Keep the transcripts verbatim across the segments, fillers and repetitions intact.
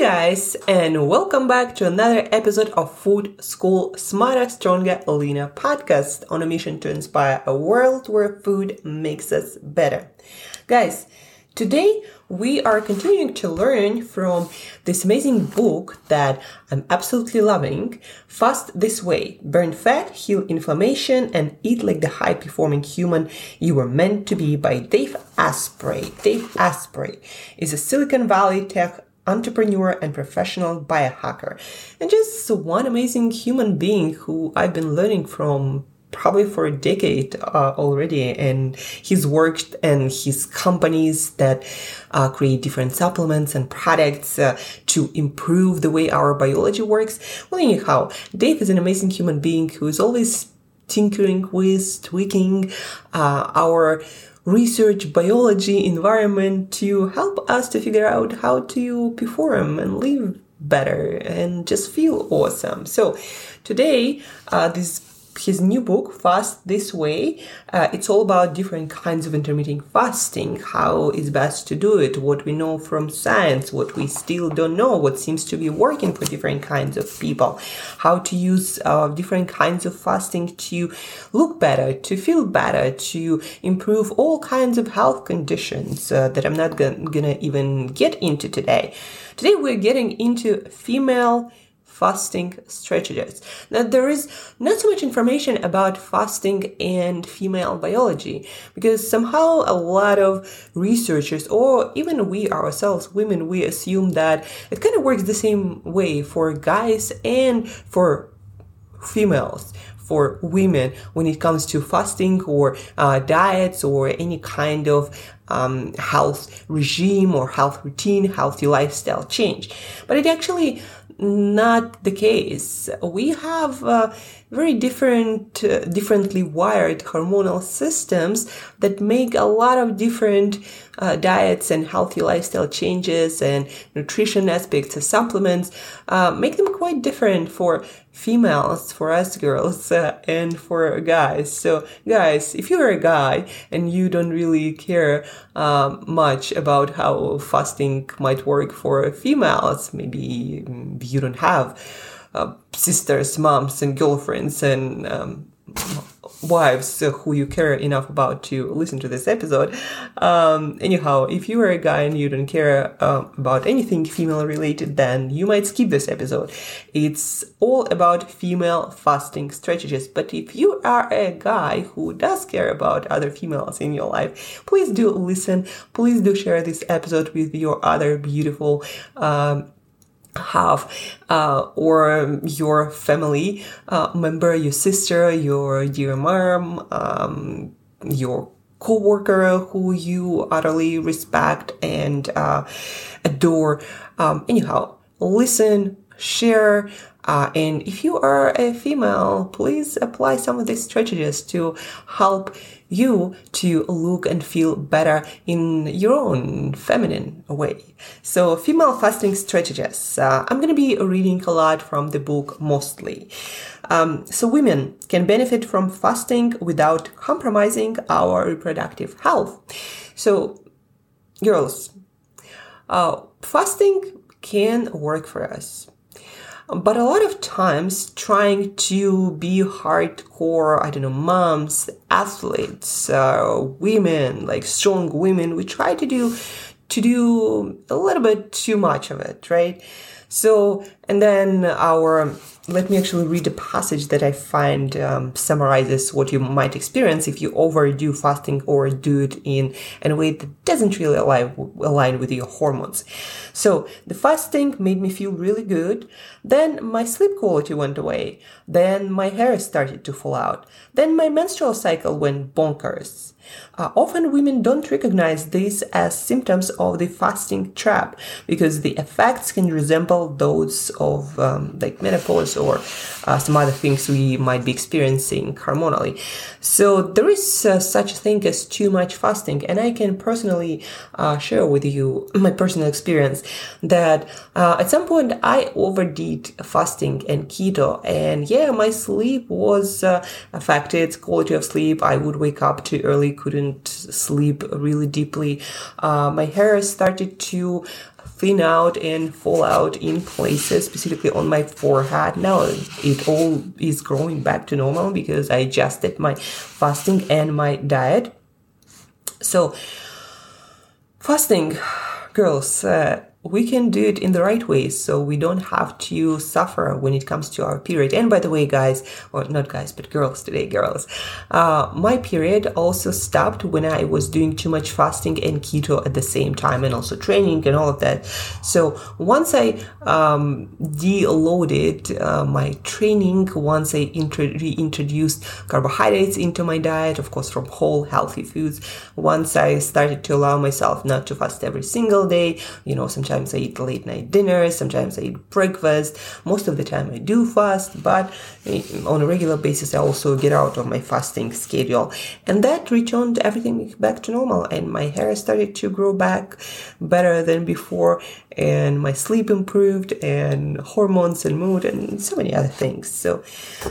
Hey guys, and welcome back to another episode of Food School Smarter, Stronger, Leaner podcast on a mission to inspire a world where food makes us better. Guys, today we are continuing to learn from this amazing book that I'm absolutely loving, Fast This Way, Burn Fat, Heal Inflammation, and Eat Like the High-Performing Human You Were Meant to Be by Dave Asprey. Dave Asprey is a Silicon Valley tech entrepreneur and professional biohacker, and just one amazing human being who I've been learning from probably for a decade uh, already, and he's worked and his companies that uh, create different supplements and products uh, to improve the way our biology works. Well, anyhow, Dave is an amazing human being who is always tinkering with, tweaking uh, our research, biology, environment to help us to figure out how to perform and live better and just feel awesome. So today, uh, this his new book, Fast This Way, uh, it's all about different kinds of intermittent fasting, how it's best to do it, what we know from science, what we still don't know, what seems to be working for different kinds of people, how to use uh, different kinds of fasting to look better, to feel better, to improve all kinds of health conditions uh, that I'm not g- gonna even get into today. Today we're getting into female fasting strategies. Now, there is not so much information about fasting and female biology, because somehow a lot of researchers, or even we ourselves, women, we assume that it kind of works the same way for guys and for females, for women, when it comes to fasting or uh, diets or any kind of um, health regime or health routine, healthy lifestyle change. But it actually not the case. We have uh, very different, uh, differently wired hormonal systems that make a lot of different uh, diets and healthy lifestyle changes and nutrition aspects of supplements, uh, make them quite different for females, for us girls, uh, and for guys. So guys, if you're a guy and you don't really care um, much about how fasting might work for females, maybe you don't have uh, sisters, moms, and girlfriends, and um, wives who you care enough about to listen to this episode. Um, anyhow, if you are a guy and you don't care uh, about anything female related, then you might skip this episode. It's all about female fasting strategies. But if you are a guy who does care about other females in your life, please do listen. Please do share this episode with your other beautiful um have uh or your family uh member, your sister, your dear mom, um your co-worker who you utterly respect and uh adore. Um anyhow, listen, share, uh and if you are a female, please apply some of these strategies to help you to look and feel better in your own feminine way. So, female fasting strategies. Uh, I'm going to be reading a lot from the book mostly. Um, so, women can benefit from fasting without compromising our reproductive health. So, girls, uh, fasting can work for us. But a lot of times trying to be hardcore, I don't know, moms, athletes, uh, women, like strong women, we try to do, to do a little bit too much of it, right? So, and then our, let me actually read a passage that I find um, summarizes what you might experience if you overdo fasting or do it in a way that doesn't really align, align with your hormones. So, the fasting made me feel really good. Then my sleep quality went away. Then my hair started to fall out. Then my menstrual cycle went bonkers. Uh, often women don't recognize these as symptoms of the fasting trap, because the effects can resemble those of um, like menopause or uh, some other things we might be experiencing hormonally. So there is uh, such a thing as too much fasting, and I can personally uh, share with you my personal experience that uh, at some point I overdid fasting and keto, and yeah, my sleep was uh, affected, quality of sleep. I would wake up too early, couldn't sleep really deeply. Uh, my hair started to thin out and fall out in places, specifically on my forehead. Now it all is growing back to normal because I adjusted my fasting and my diet. So fasting, girls, uh, we can do it in the right way, so we don't have to suffer when it comes to our period. And by the way, guys, or not guys, but girls today, girls, uh, my period also stopped when I was doing too much fasting and keto at the same time, and also training and all of that. So once I um, deloaded uh, my training, once I intro- reintroduced carbohydrates into my diet, of course, from whole healthy foods, once I started to allow myself not to fast every single day, you know, sometimes Sometimes I eat late night dinners, sometimes I eat breakfast. Most of the time I do fast, but on a regular basis I also get out of my fasting schedule. And that returned everything back to normal, and my hair started to grow back better than before, and my sleep improved, and hormones and mood and so many other things. So,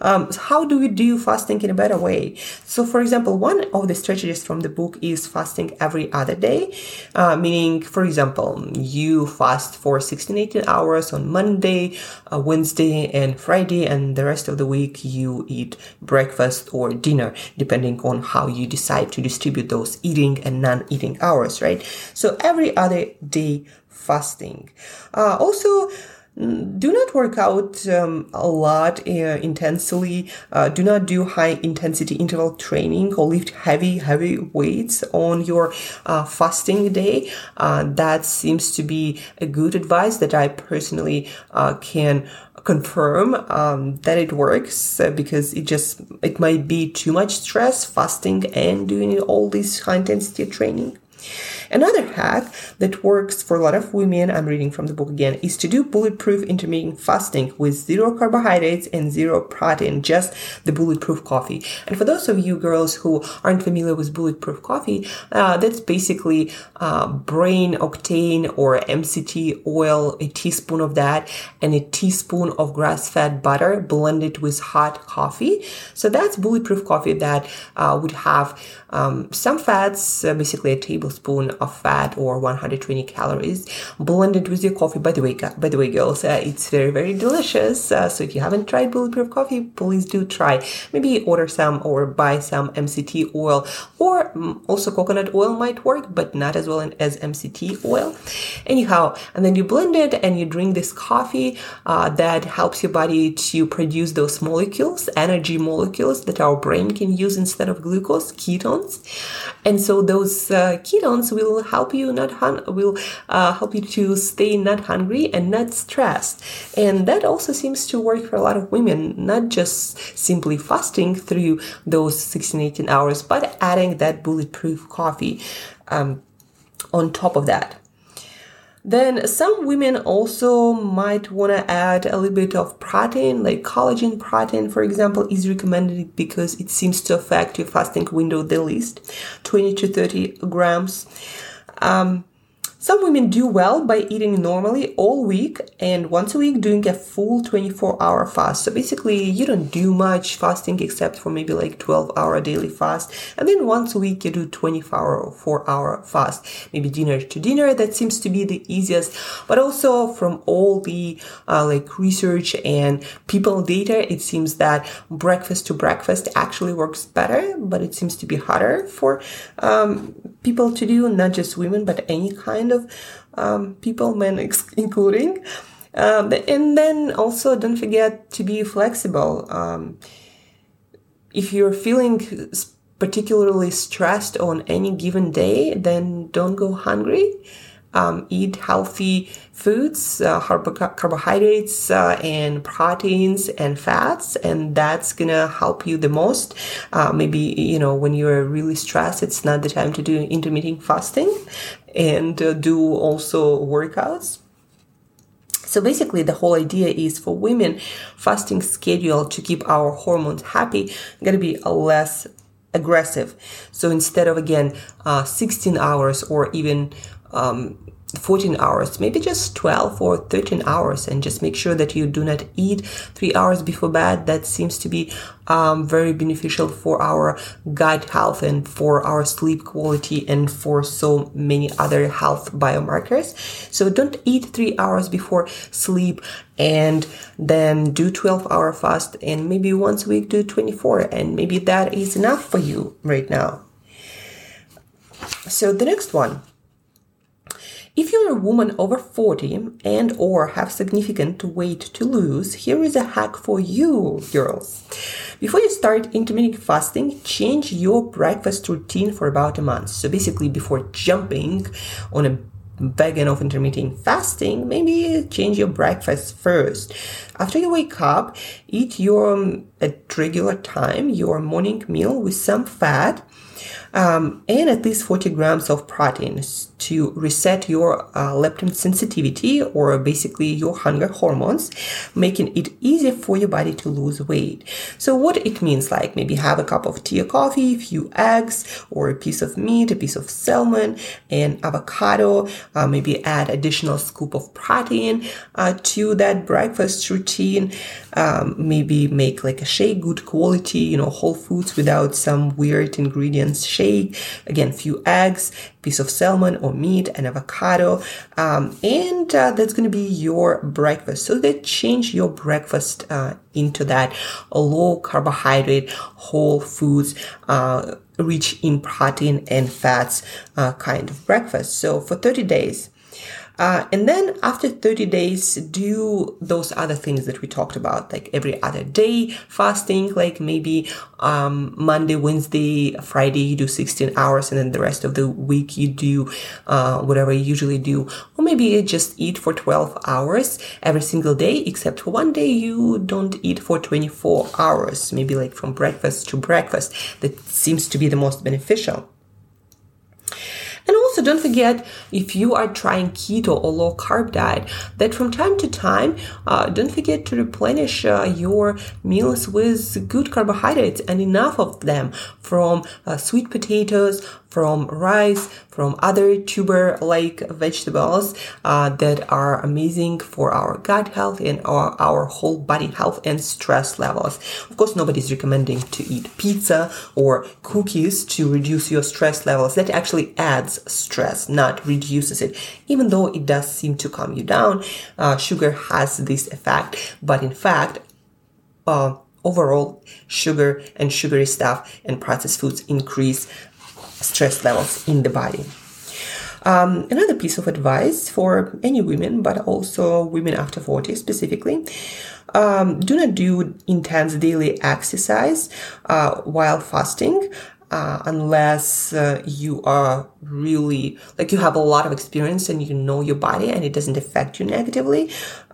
um, so how do we do fasting in a better way? So for example, one of the strategies from the book is fasting every other day, uh, meaning, for example, you fast for sixteen to eighteen hours on Monday, uh, Wednesday, and Friday, and the rest of the week you eat breakfast or dinner, depending on how you decide to distribute those eating and non-eating hours, right? So every other day fasting. Uh, also, do not work out um, a lot uh, intensely. Uh, do not do high intensity interval training or lift heavy, heavy weights on your uh, fasting day. Uh, that seems to be a good advice that I personally uh, can confirm um, that it works, uh, because it just, it might be too much stress fasting and doing all this high intensity training. Another hack that works for a lot of women, I'm reading from the book again, is to do bulletproof intermittent fasting with zero carbohydrates and zero protein, just the bulletproof coffee. And for those of you girls who aren't familiar with bulletproof coffee, uh, that's basically uh, brain octane or M C T oil, a teaspoon of that, and a teaspoon of grass-fed butter blended with hot coffee. So that's bulletproof coffee that uh, would have um, some fats, uh, basically a tablespoon spoon of fat or one hundred twenty calories blended with your coffee. By the way, by the way, girls, uh, it's very, very delicious. Uh, so if you haven't tried bulletproof coffee, please do try. Maybe order some or buy some M C T oil, or um, also coconut oil might work, but not as well as M C T oil. Anyhow, and then you blend it and you drink this coffee uh, that helps your body to produce those molecules, energy molecules that our brain can use instead of glucose, ketones. And so those uh, ketones will help you not hun- will uh, help you to stay not hungry and not stressed. And that also seems to work for a lot of women, not just simply fasting through those sixteen to eighteen hours, but adding that bulletproof coffee um, on top of that. Then some women also might want to add a little bit of protein, like collagen protein, for example, is recommended because it seems to affect your fasting window the least, twenty to thirty grams. Um, some women do well by eating normally all week and once a week doing a full twenty-four hour fast. So basically you don't do much fasting except for maybe like twelve hour daily fast. And then once a week you do twenty-four hour fast, maybe dinner to dinner. That seems to be the easiest, but also from all the uh, like research and people data, it seems that breakfast to breakfast actually works better, but it seems to be harder for um, people to do, not just women, but any kind of um, people, men ex- including. Um, and then also don't forget to be flexible. Um, if you're feeling particularly stressed on any given day, then don't go hungry. Um, eat healthy foods, uh, carbohydrates, uh, and proteins and fats, and that's gonna help you the most. Uh, maybe, you know, when you're really stressed, it's not the time to do intermittent fasting and uh, do also workouts. So basically the whole idea is for women, fasting schedule to keep our hormones happy, gonna be less aggressive. So instead of, again, uh, sixteen hours or even Um, fourteen hours, maybe just twelve or thirteen hours, and just make sure that you do not eat three hours before bed. That seems to be um, very beneficial for our gut health and for our sleep quality and for so many other health biomarkers. So don't eat three hours before sleep, and then do twelve hour fast, and maybe once a week do twenty-four, and maybe that is enough for you right now. So the next one. If you're a woman over forty and or have significant weight to lose, here is a hack for you, girls. Before you start intermittent fasting, change your breakfast routine for about a month. So basically, before jumping on a wagon of intermittent fasting, maybe change your breakfast first. After you wake up, eat your at regular time your morning meal with some fat. Um, and at least forty grams of proteins to reset your uh, leptin sensitivity, or basically your hunger hormones, making it easier for your body to lose weight. So what it means, like maybe have a cup of tea or coffee, a few eggs or a piece of meat, a piece of salmon and avocado, uh, maybe add additional scoop of protein uh, to that breakfast routine, um, maybe make like a shake, good quality, you know, whole foods without some weird ingredients. Shake, again, few eggs, piece of salmon or meat, and avocado, um, and uh, that's going to be your breakfast. So they change your breakfast uh, into that low carbohydrate, whole foods, uh, rich in protein and fats uh, kind of breakfast. So for thirty days. Uh, and then after thirty days, do those other things that we talked about, like every other day fasting, like maybe um, Monday, Wednesday, Friday, you do sixteen hours, and then the rest of the week you do uh, whatever you usually do. Or maybe you just eat for twelve hours every single day, except for one day you don't eat for twenty-four hours, maybe like from breakfast to breakfast. That seems to be the most beneficial. And also don't forget, if you are trying keto or low carb diet, that from time to time, uh, don't forget to replenish uh, your meals with good carbohydrates, and enough of them from uh, sweet potatoes, from rice, from other tuber-like vegetables uh, that are amazing for our gut health and our, our whole body health and stress levels. Of course, nobody's recommending to eat pizza or cookies to reduce your stress levels. That actually adds stress, not reduces it, even though it does seem to calm you down. Uh, sugar has this effect, but in fact, uh, overall, sugar and sugary stuff and processed foods increase stress levels in the body. Um, another piece of advice for any women, but also women after forty specifically, um, do not do intense daily exercise uh, while fasting uh, unless uh, you are really, like you have a lot of experience and you know your body and it doesn't affect you negatively.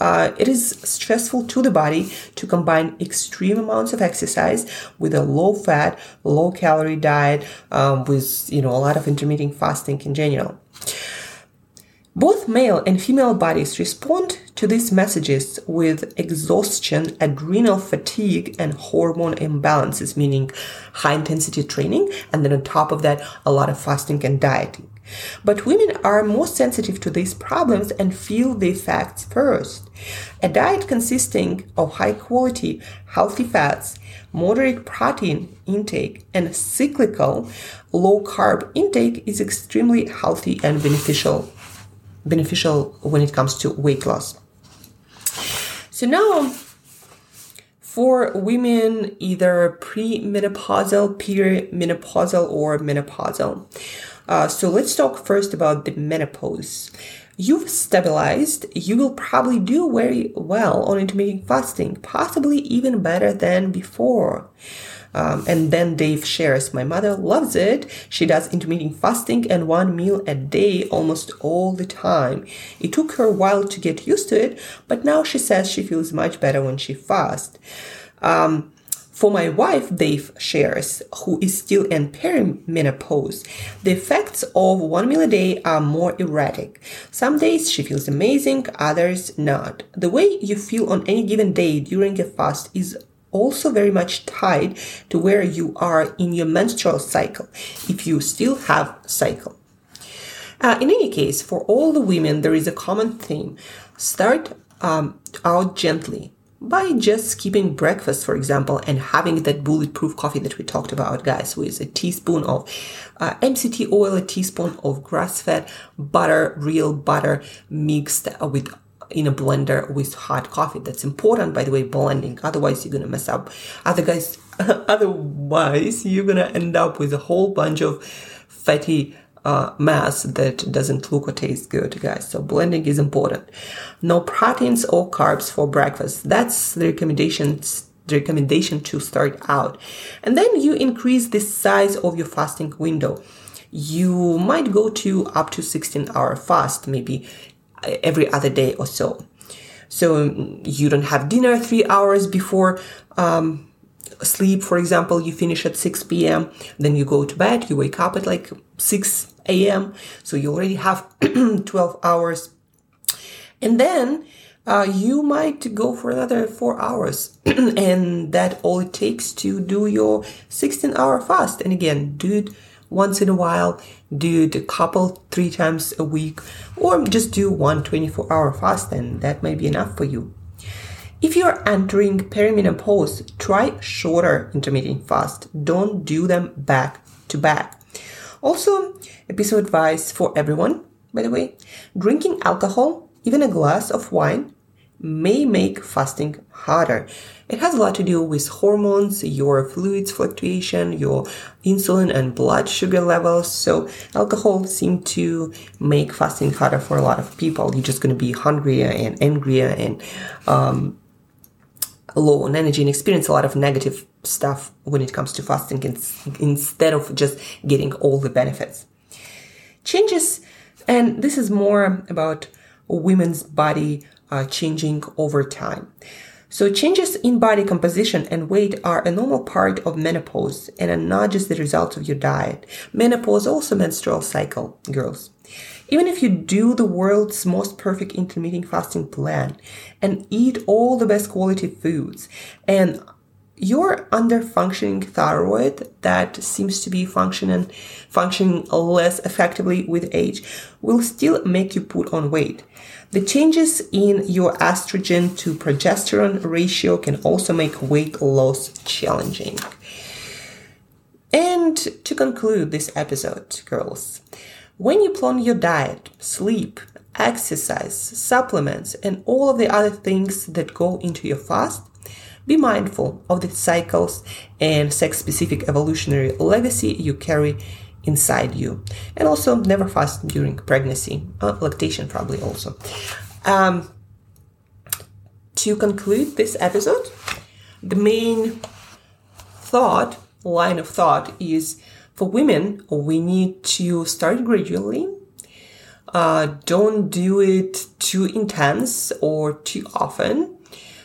Uh, it is stressful to the body to combine extreme amounts of exercise with a low-fat, low-calorie diet, um, with, you know, a lot of intermittent fasting in general. Both male and female bodies respond to these messages with exhaustion, adrenal fatigue, and hormone imbalances, meaning high-intensity training, and then on top of that, a lot of fasting and dieting. But women are more sensitive to these problems and feel the effects first. A diet consisting of high-quality, healthy fats, moderate protein intake, and cyclical low-carb intake is extremely healthy and beneficial, beneficial when it comes to weight loss. So now, for women either premenopausal, perimenopausal, or menopausal. Uh, so let's talk first about the menopause. You've stabilized. You will probably do very well on intermittent fasting, possibly even better than before. Um, and then Dave shares, my mother loves it. She does intermittent fasting and one meal a day almost all the time. It took her a while to get used to it, but now she says she feels much better when she fasts. Um, For my wife, Dave shares, who is still in perimenopause, the effects of one meal a day are more erratic. Some days she feels amazing, others not. The way you feel on any given day during a fast is also very much tied to where you are in your menstrual cycle, if you still have a cycle. Uh, in any case, for all the women, there is a common theme. Start um, out gently by just skipping breakfast, for example, and having that bulletproof coffee that we talked about, guys, with a teaspoon of uh, M C T oil, a teaspoon of grass-fed butter, real butter mixed with in a blender with hot coffee. That's important, by the way, blending. Otherwise, you're going to mess up. Other guys, otherwise, you're going to end up with a whole bunch of fatty Uh, mass that doesn't look or taste good, guys. So blending is important. No proteins or carbs for breakfast. That's the recommendations. The recommendation to start out, and then you increase the size of your fasting window. You might go to up to sixteen hour fast, maybe every other day or so. So you don't have dinner three hours before um, sleep, for example. You finish at six p.m. Then you go to bed. You wake up at like six a.m. So you already have twelve hours. And then uh, you might go for another four hours. And that all it takes to do your sixteen hour fast. And again, do it once in a while, do it a couple, three times a week, or just do one twenty-four hour fast, and that may be enough for you. If you're entering perimenopause, try shorter intermittent fast. Don't do them back to back. Also, a piece of advice for everyone, by the way, drinking alcohol, even a glass of wine, may make fasting harder. It has a lot to do with hormones, your fluids fluctuation, your insulin and blood sugar levels. So alcohol seems to make fasting harder for a lot of people. You're just going to be hungrier and angrier and um, low on energy, and experience a lot of negative stuff when it comes to fasting instead of just getting all the benefits. Changes, and this is more about women's body uh, changing over time. So changes in body composition and weight are a normal part of menopause and are not just the result of your diet. Menopause, also menstrual cycle, girls. Even if you do the world's most perfect intermittent fasting plan and eat all the best quality foods, and your under-functioning thyroid that seems to be functioning, functioning less effectively with age will still make you put on weight. The changes in your estrogen to progesterone ratio can also make weight loss challenging. And to conclude this episode, girls, when you plan your diet, sleep, exercise, supplements, and all of the other things that go into your fast, be mindful of the cycles and sex-specific evolutionary legacy you carry inside you. And also, never fast during pregnancy, uh, lactation probably also. Um, to conclude this episode, the main thought, line of thought is, for women, we need to start gradually. Uh, don't do it too intense or too often.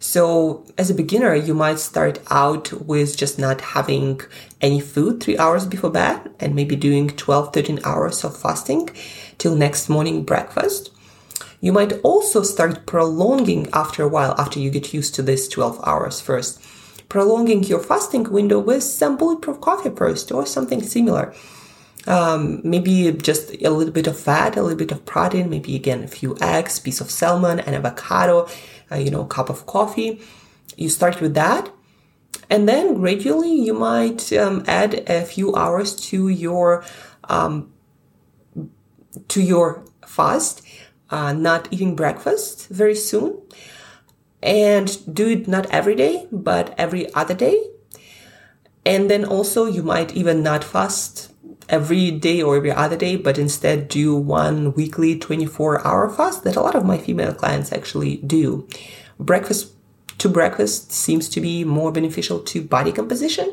So as a beginner, you might start out with just not having any food three hours before bed and maybe doing twelve, thirteen hours of fasting till next morning breakfast. You might also start prolonging after a while, after you get used to this twelve hours first, prolonging your fasting window with some bulletproof coffee first or something similar. Um, maybe just a little bit of fat, a little bit of protein, maybe again, a few eggs, piece of salmon, an avocado, uh, you know, cup of coffee. You start with that. And then gradually you might um, add a few hours to your, um, to your fast, uh, not eating breakfast very soon. And do it not every day, but every other day. And then also you might even not fast every day or every other day, but instead do one weekly twenty-four hour fast that a lot of my female clients actually do. Breakfast to breakfast seems to be more beneficial to body composition.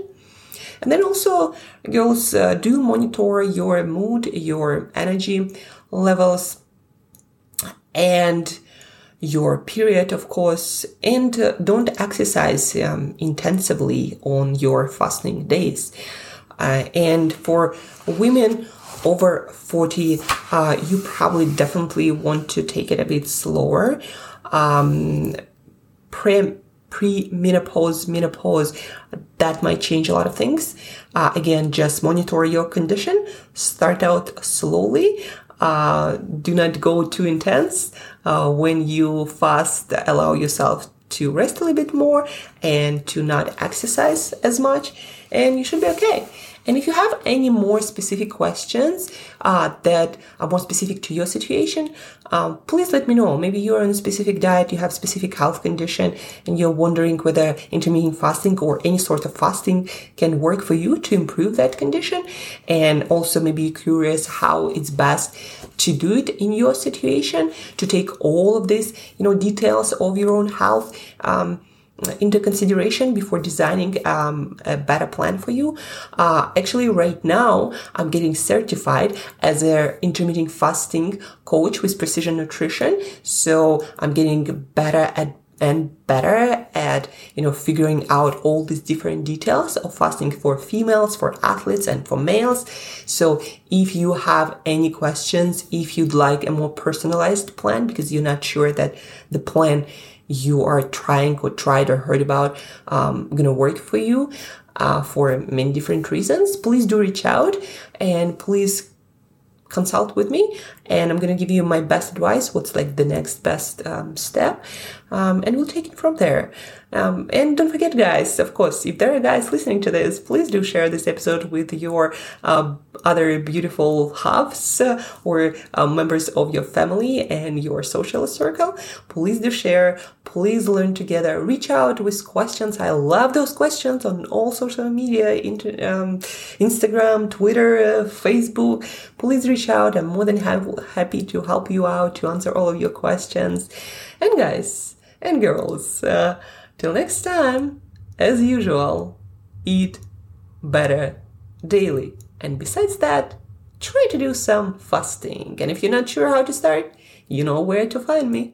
And then also, girls, uh, do monitor your mood, your energy levels, and your period, of course, and uh, don't exercise um, intensively on your fasting days. Uh, and for women over forty, uh, you probably definitely want to take it a bit slower. Um, pre, pre-menopause, menopause, that might change a lot of things. Uh, again, just monitor your condition. Start out slowly. Uh, do not go too intense. Uh, when you fast, allow yourself to rest a little bit more and to not exercise as much, and you should be okay. And if you have any more specific questions uh, that are more specific to your situation, um, please let me know. Maybe you're on a specific diet, you have specific health condition, and you're wondering whether intermittent fasting or any sort of fasting can work for you to improve that condition. And also maybe you're curious how it's best to do it in your situation, to take all of these, you know, details of your own health um, into consideration before designing um, a better plan for you. Uh, actually, right now, I'm getting certified as an intermittent fasting coach with Precision Nutrition. So I'm getting better at and better at, you know, figuring out all these different details of fasting for females, for athletes, and for males. So if you have any questions, if you'd like a more personalized plan because you're not sure that the plan you are trying or tried or heard about um, gonna work for you uh, for many different reasons, please do reach out and please consult with me, and I'm gonna give you my best advice, what's like the next best um, step, um, and we'll take it from there. Um, and don't forget, guys, of course, if there are guys listening to this, please do share this episode with your uh, other beautiful halves uh, or uh, members of your family and your social circle. Please do share. Please learn together. Reach out with questions. I love those questions on all social media, inter- um, Instagram, Twitter, uh, Facebook. Please reach out. I'm more than ha- happy to help you out, to answer all of your questions. And guys and girls, uh, till next time, as usual, eat better daily. And besides that, try to do some fasting. And if you're not sure how to start, you know where to find me.